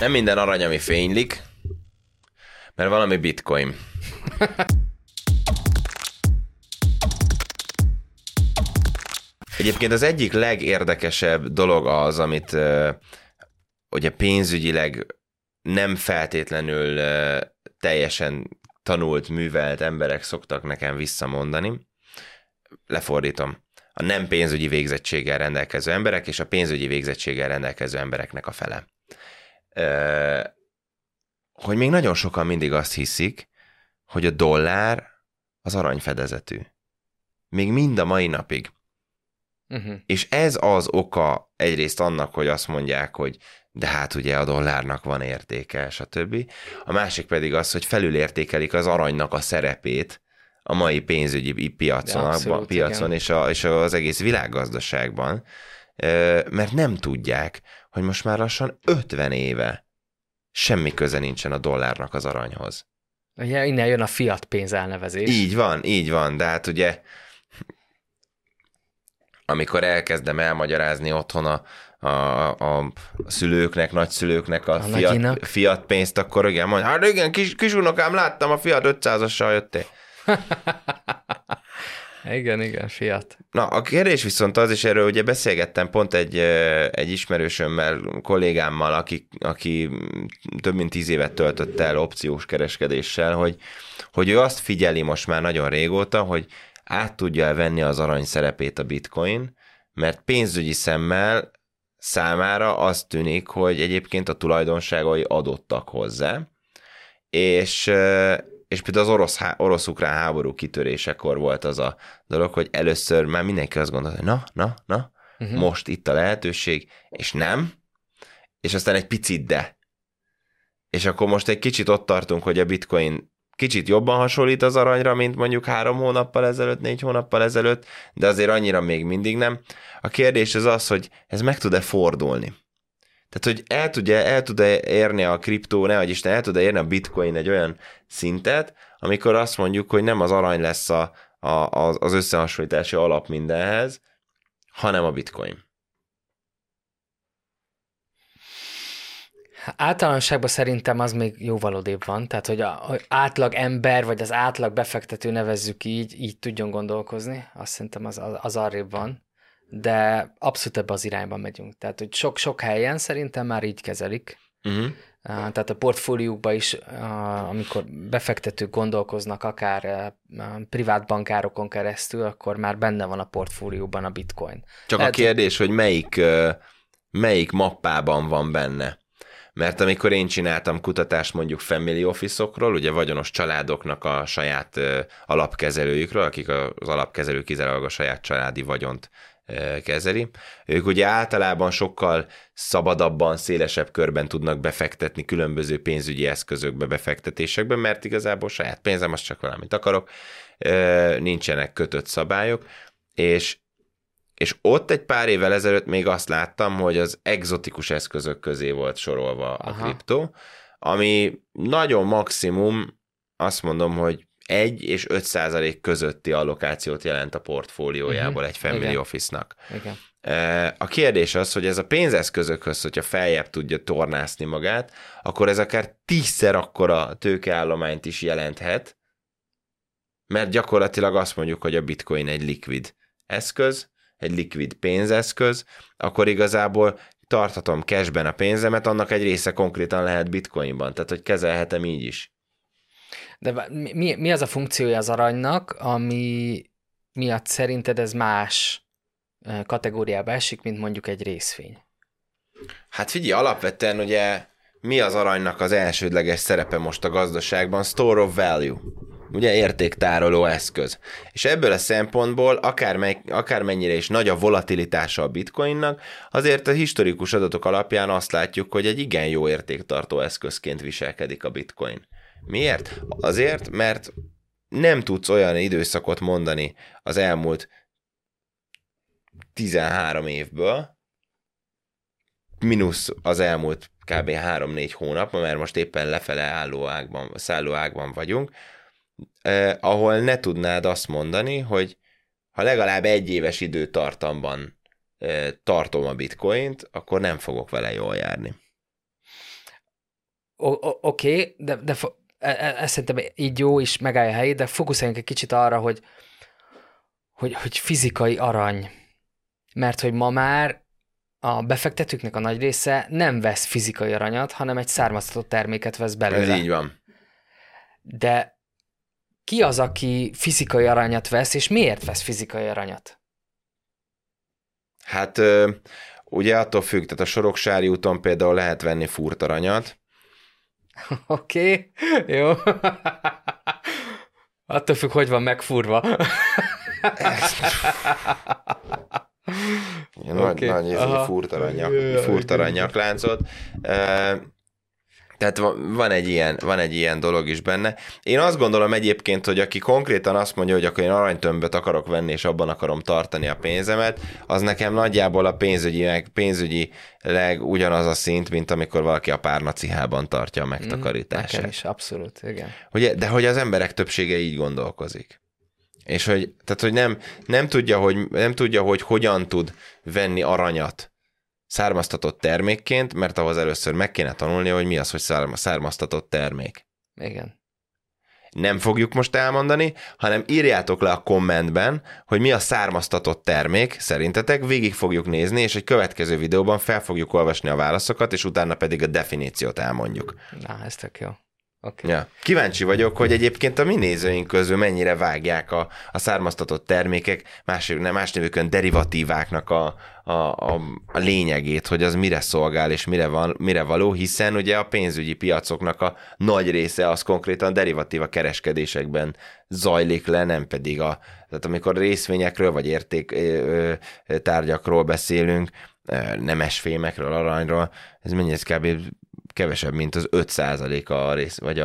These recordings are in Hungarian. Nem minden arany, ami fénylik, mert valami bitcoin. Egyébként az egyik legérdekesebb dolog az, amit ugye pénzügyileg nem feltétlenül teljesen tanult, művelt emberek szoktak nekem visszamondani. Lefordítom. A nem pénzügyi végzettséggel rendelkező emberek és a pénzügyi végzettséggel rendelkező embereknek a fele. Hogy még nagyon sokan mindig azt hiszik, hogy a dollár az aranyfedezetű. Még mind a mai napig. És ez az oka egyrészt annak, hogy azt mondják, hogy de hát ugye a dollárnak van értéke, stb. A másik pedig az, hogy felülértékelik az aranynak a szerepét a mai pénzügyi piacon, abban, piacon és az egész világgazdaságban, mert nem tudják, hogy most már lassan 50 éve semmi köze nincsen a dollárnak az aranyhoz. Ugye innen jön a fiat pénz elnevezés. Így van, de hát ugye amikor elkezdem elmagyarázni otthon a szülőknek, nagyszülőknek a fiat pénzt, akkor igen, mondja, hát igen, kisunokám, láttam a fiat 500-assal jöttél. Igen, fiat. Na, a kérdés viszont az, és erről ugye beszélgettem pont egy ismerősömmel, kollégámmal, aki több mint 10 évet töltött el opciós kereskedéssel, hogy ő azt figyeli most már nagyon régóta, hogy át tudja elvenni az arany szerepét a bitcoin, mert pénzügyi szemmel számára az tűnik, hogy egyébként a tulajdonságai adottak hozzá, és például az orosz-ukrán háború kitörésekor volt az a dolog, hogy először már mindenki azt gondolta, hogy na, most itt a lehetőség, és nem, és aztán egy picit de. És akkor most egy kicsit ott tartunk, hogy a bitcoin kicsit jobban hasonlít az aranyra, mint mondjuk 3 hónappal ezelőtt, 4 hónappal ezelőtt, de azért annyira még mindig nem. A kérdés az az, hogy ez meg tud-e fordulni. Tehát, hogy el tud-e érni a kriptó, nehogy Isten, el tud-e érni a bitcoin egy olyan szintet, amikor azt mondjuk, hogy nem az arany lesz az összehasonlítási alap mindenhez, hanem a bitcoin. Általánosságban szerintem az még jóval odébb van, tehát hogy az átlag ember, vagy az átlag befektető, nevezzük így tudjon gondolkozni, azt szerintem az arrébb van, de abszolút ebbe az irányban megyünk. Tehát, hogy sok helyen szerintem már így kezelik. Tehát a portfóliókban is, amikor befektetők gondolkoznak, akár privát bankárokon keresztül, akkor már benne van a portfólióban a bitcoin. Csak a kérdés, hogy melyik mappában van benne. Mert amikor én csináltam kutatást mondjuk family office-okról, ugye vagyonos családoknak a saját alapkezelőjükről, akik az alapkezelő kizárólag a saját családi vagyont kezeli, ők ugye általában sokkal szabadabban, szélesebb körben tudnak befektetni különböző pénzügyi eszközökbe, befektetésekbe, mert igazából saját pénzem, az csak valamit akarok, nincsenek kötött szabályok, és ott egy pár évvel ezelőtt még azt láttam, hogy az egzotikus eszközök közé volt sorolva a kriptó, ami nagyon maximum, azt mondom, hogy 1 és 5% közötti allokációt jelent a portfóliójából egy family office-nak. Igen. A kérdés az, hogy ez a pénzeszközökhöz, hogyha feljebb tudja tornászni magát, akkor ez akár 10-szer akkora tőkeállományt is jelenthet, mert gyakorlatilag azt mondjuk, hogy a bitcoin egy likvid eszköz, egy likvid pénzeszköz, akkor igazából tarthatom cashben a pénzemet, annak egy része konkrétan lehet bitcoinban, tehát hogy kezelhetem így is. De mi az a funkciója az aranynak, ami miatt szerinted ez más kategóriába esik, mint mondjuk egy részvény? Hát figyelj, alapvetően ugye mi az aranynak az elsődleges szerepe most a gazdaságban? Store of value. Ugye értéktároló eszköz. És ebből a szempontból akármennyire is nagy a volatilitása a bitcoinnak, azért a historikus adatok alapján azt látjuk, hogy egy igen jó értéktartó eszközként viselkedik a bitcoin. Miért? Azért, mert nem tudsz olyan időszakot mondani az elmúlt 13 évből, mínusz az elmúlt kb. 3-4 hónap, mert most éppen lefele szálló ágban vagyunk, ahol ne tudnád azt mondani, hogy ha legalább 1 éves időtartamban tartom a bitcoint, akkor nem fogok vele jól járni. oké, de ez szerintem így jó, és megállja a helyét, de fókuszáljunk egy kicsit arra, hogy fizikai arany. Mert hogy ma már a befektetőknek a nagy része nem vesz fizikai aranyat, hanem egy származtatott terméket vesz belőle. Ez így van. De ki az, aki fizikai aranyat vesz, és miért vesz fizikai aranyat? Hát ugye attól függ, tehát a Soroksári úton például lehet venni fúrt aranyat. Oké, okay, jó. Attól függ, hogy van megfúrva. Okay. Nagy ízű fúrt arany nyakláncot. Tehát van egy ilyen dolog is benne. Én azt gondolom egyébként, hogy aki konkrétan azt mondja, hogy akkor én aranytömböt akarok venni, és abban akarom tartani a pénzemet, az nekem nagyjából a pénzügyileg ugyanaz a szint, mint amikor valaki a párnacihában tartja a megtakarítását. Nekem is, abszolút, igen. Ugye, de hogy az emberek többsége így gondolkozik. És hogy, tehát, hogy nem tudja, hogy hogyan tud venni aranyat származtatott termékként, mert ahhoz először meg kéne tanulnia, hogy mi az, hogy származtatott termék. Igen. Nem fogjuk most elmondani, hanem írjátok le a kommentben, hogy mi a származtatott termék szerintetek, végig fogjuk nézni, és egy következő videóban fel fogjuk olvasni a válaszokat, és utána pedig a definíciót elmondjuk. Na, ez tök jó. Okay. Ja. Kíváncsi vagyok, hogy egyébként a mi nézőink közül mennyire vágják a származtatott termékek más névükön derivatíváknak a lényegét, hogy az mire szolgál és mire való, hiszen ugye a pénzügyi piacoknak a nagy része az konkrétan derivatíva kereskedésekben zajlik le, nem pedig tehát amikor részvényekről vagy értéktárgyakról beszélünk, nemesfémekről, aranyról, ez mennyire kb. Kevesebb, mint az 5% vagy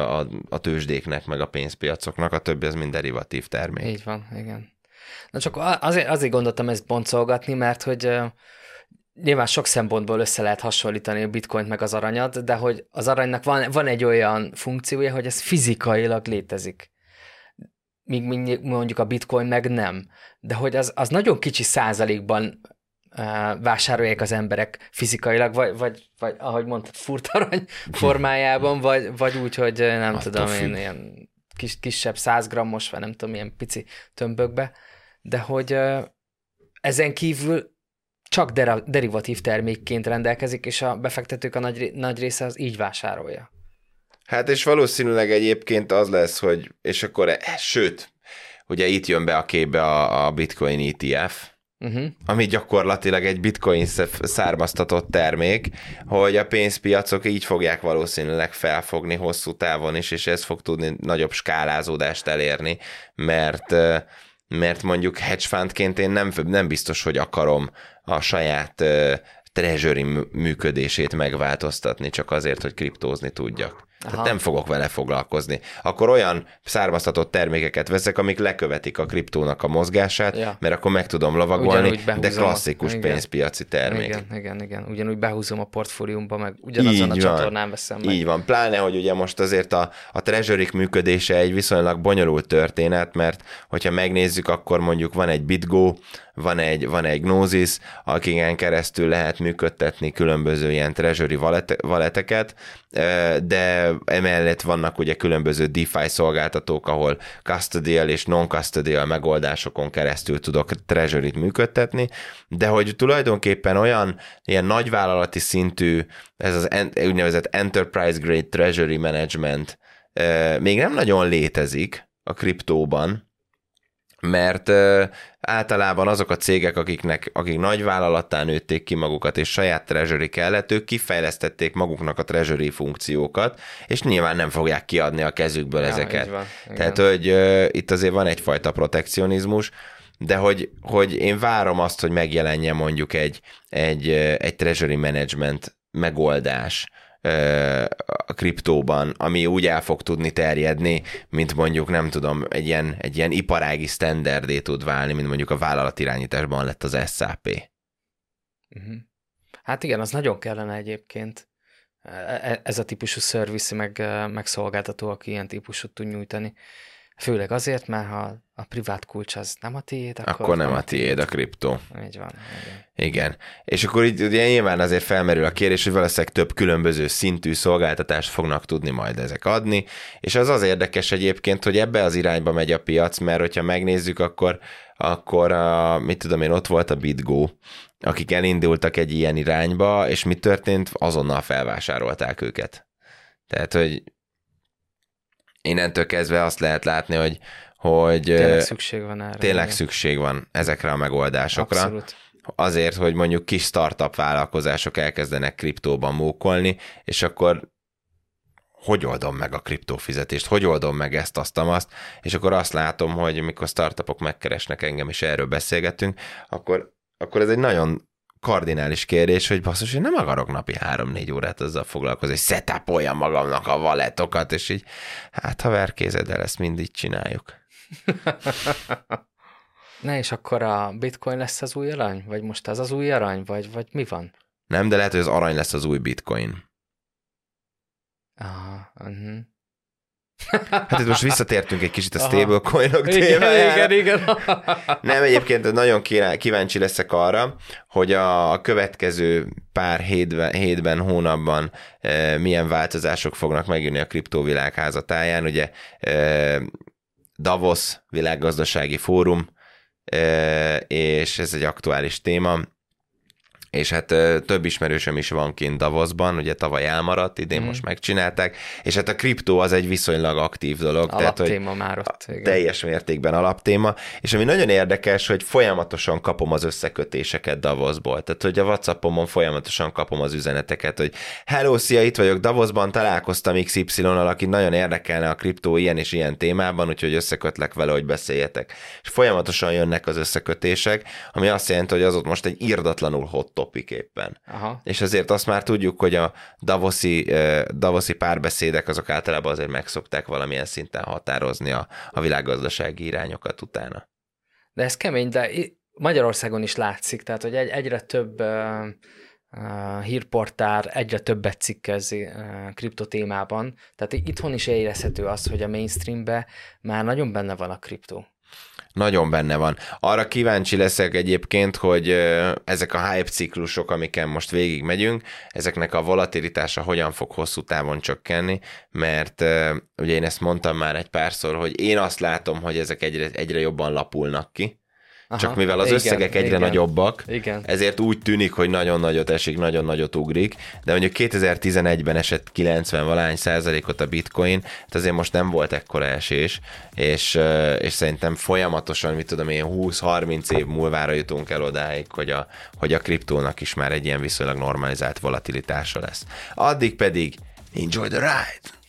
a tőzsdéknek, meg a pénzpiacoknak, a többi az mind derivatív termék. Így van, igen. Na csak azért gondoltam ezt boncolgatni, mert hogy nyilván sok szempontból össze lehet hasonlítani a bitcoint meg az aranyat, de hogy az aranynak van egy olyan funkciója, hogy ez fizikailag létezik. Míg mondjuk a bitcoin meg nem. De hogy az nagyon kicsi százalékban vásárolják az emberek fizikailag, vagy ahogy mondtad, furtarany formájában, vagy úgy, hogy nem attól tudom én, ilyen kisebb 100 grammos, vagy nem tudom, ilyen pici tömbökbe, de hogy ezen kívül csak derivatív termékként rendelkezik, és a befektetők a nagy része az így vásárolja. Hát és valószínűleg egyébként az lesz, hogy és akkor, sőt, ugye itt jön be a képbe a Bitcoin ETF, ami gyakorlatilag egy bitcoin származtatott termék, hogy a pénzpiacok így fogják valószínűleg felfogni hosszú távon is, és ez fog tudni nagyobb skálázódást elérni, mert mondjuk hedge fundként én nem biztos, hogy akarom a saját treasury működését megváltoztatni, csak azért, hogy kriptózni tudjak. Tehát nem fogok vele foglalkozni. Akkor olyan származtatott termékeket veszek, amik lekövetik a kriptónak a mozgását, mert akkor meg tudom lovagolni, de klasszikus pénzpiaci termék. Igen. Ugyanúgy behúzom a portfóliumba, meg ugyanazon a csatornán veszem meg. Így van, pláne, hogy ugye most azért a treasury működése egy viszonylag bonyolult történet, mert hogyha megnézzük, akkor mondjuk van egy BitGo, van egy Gnosis, akiken keresztül lehet működtetni különböző ilyen treasury walleteket, de emellett vannak ugye különböző DeFi szolgáltatók, ahol custodial és non-custodial megoldásokon keresztül tudok treasury-t működtetni, de hogy tulajdonképpen olyan ilyen nagyvállalati szintű, ez az úgynevezett enterprise grade treasury management még nem nagyon létezik a kriptóban, mert általában azok a cégek, akik nagy vállalattá nőtték ki magukat, és saját treasury kellett, ők kifejlesztették maguknak a treasury funkciókat, és nyilván nem fogják kiadni a kezükből ezeket. Van, tehát, hogy itt azért van egyfajta protekcionizmus, de hogy én várom azt, hogy megjelenjen mondjuk egy treasury management megoldás a kriptóban, ami úgy el fog tudni terjedni, mint mondjuk, nem tudom, egy ilyen iparági standardé tud válni, mint mondjuk a vállalatirányításban lett az SAP. Hát igen, az nagyon kellene egyébként. Ez a típusú service, meg szolgáltató, aki ilyen típusot tud nyújtani. Főleg azért, mert ha a privát kulcs az nem a tiéd, akkor nem a tiéd a kriptó. Így van. Igen. És akkor így ugye nyilván azért felmerül a kérdés, hogy valószínűleg több különböző szintű szolgáltatást fognak tudni majd ezek adni, és az az érdekes egyébként, hogy ebbe az irányba megy a piac, mert hogyha megnézzük, akkor ott volt a BitGo, akik elindultak egy ilyen irányba, és mi történt? Azonnal felvásárolták őket. Tehát, hogy innentől kezdve azt lehet látni, hogy tényleg szükség van ezekre a megoldásokra. Abszolút. Azért, hogy mondjuk kis startup vállalkozások elkezdenek kriptóban mókolni, és akkor hogy oldom meg a kriptófizetést, hogy oldom meg ezt, azt, és akkor azt látom, hogy mikor startupok megkeresnek engem, és erről beszélgetünk, akkor ez egy nagyon kardinális kérdés, hogy basszus, én nem akarok napi 3-4 órát azzal foglalkozni, és setupoljam magamnak a valetokat, és így, hát haver, kézeddel ezt mindig csináljuk. Na és akkor a bitcoin lesz az új arany? Vagy most az új arany? Vagy mi van? Nem, de lehet, hogy az arany lesz az új bitcoin. Hát itt most visszatértünk egy kicsit a stablecoinok témájára. Igen. Nem, egyébként nagyon kíváncsi leszek arra, hogy a következő pár hétben, hónapban milyen változások fognak megjönni a kriptóvilág házatáján. Ugye Davos világgazdasági fórum, és ez egy aktuális téma, és hát több ismerősöm is van kint Davosban, ugye tavaly elmaradt, idén most megcsinálták, és hát a kriptó az egy viszonylag aktív dolog. Alaptéma, tehát, már ott. Igen. Teljes mértékben alaptéma, és ami nagyon érdekes, hogy folyamatosan kapom az összekötéseket Davosból, tehát hogy a WhatsAppomon folyamatosan kapom az üzeneteket, hogy hello, szia, itt vagyok Davosban, találkoztam XY-nal, aki nagyon érdekelne a kriptó ilyen és ilyen témában, úgyhogy összekötlek vele, hogy beszéljetek. És folyamatosan jönnek az összekötések, ami azt jelenti, hogy az ott most egy irdatlanul hot topiképpen. És azért azt már tudjuk, hogy a davoszi párbeszédek azok általában azért megszokták valamilyen szinten határozni a világgazdasági irányokat utána. De ez kemény, de Magyarországon is látszik, tehát hogy egyre több hírportál egyre többet cikkezi kriptotémában, tehát itthon is érezhető az, hogy a mainstreambe már nagyon benne van a kriptó. Nagyon benne van. Arra kíváncsi leszek egyébként, hogy ezek a hype ciklusok, amiken most végigmegyünk, ezeknek a volatilitása hogyan fog hosszú távon csökkenni, mert ugye én ezt mondtam már egy párszor, hogy én azt látom, hogy ezek egyre jobban lapulnak ki. Csak mivel az összegek egyre nagyobbak, ezért úgy tűnik, hogy nagyon nagyot esik, nagyon nagyot ugrik, de mondjuk 2011-ben esett 90% a bitcoin, tehát azért most nem volt ekkora esés, és szerintem folyamatosan, 20-30 év múlvára jutunk el odáig, hogy a kriptónak is már egy ilyen viszonylag normalizált volatilitása lesz. Addig pedig enjoy the ride!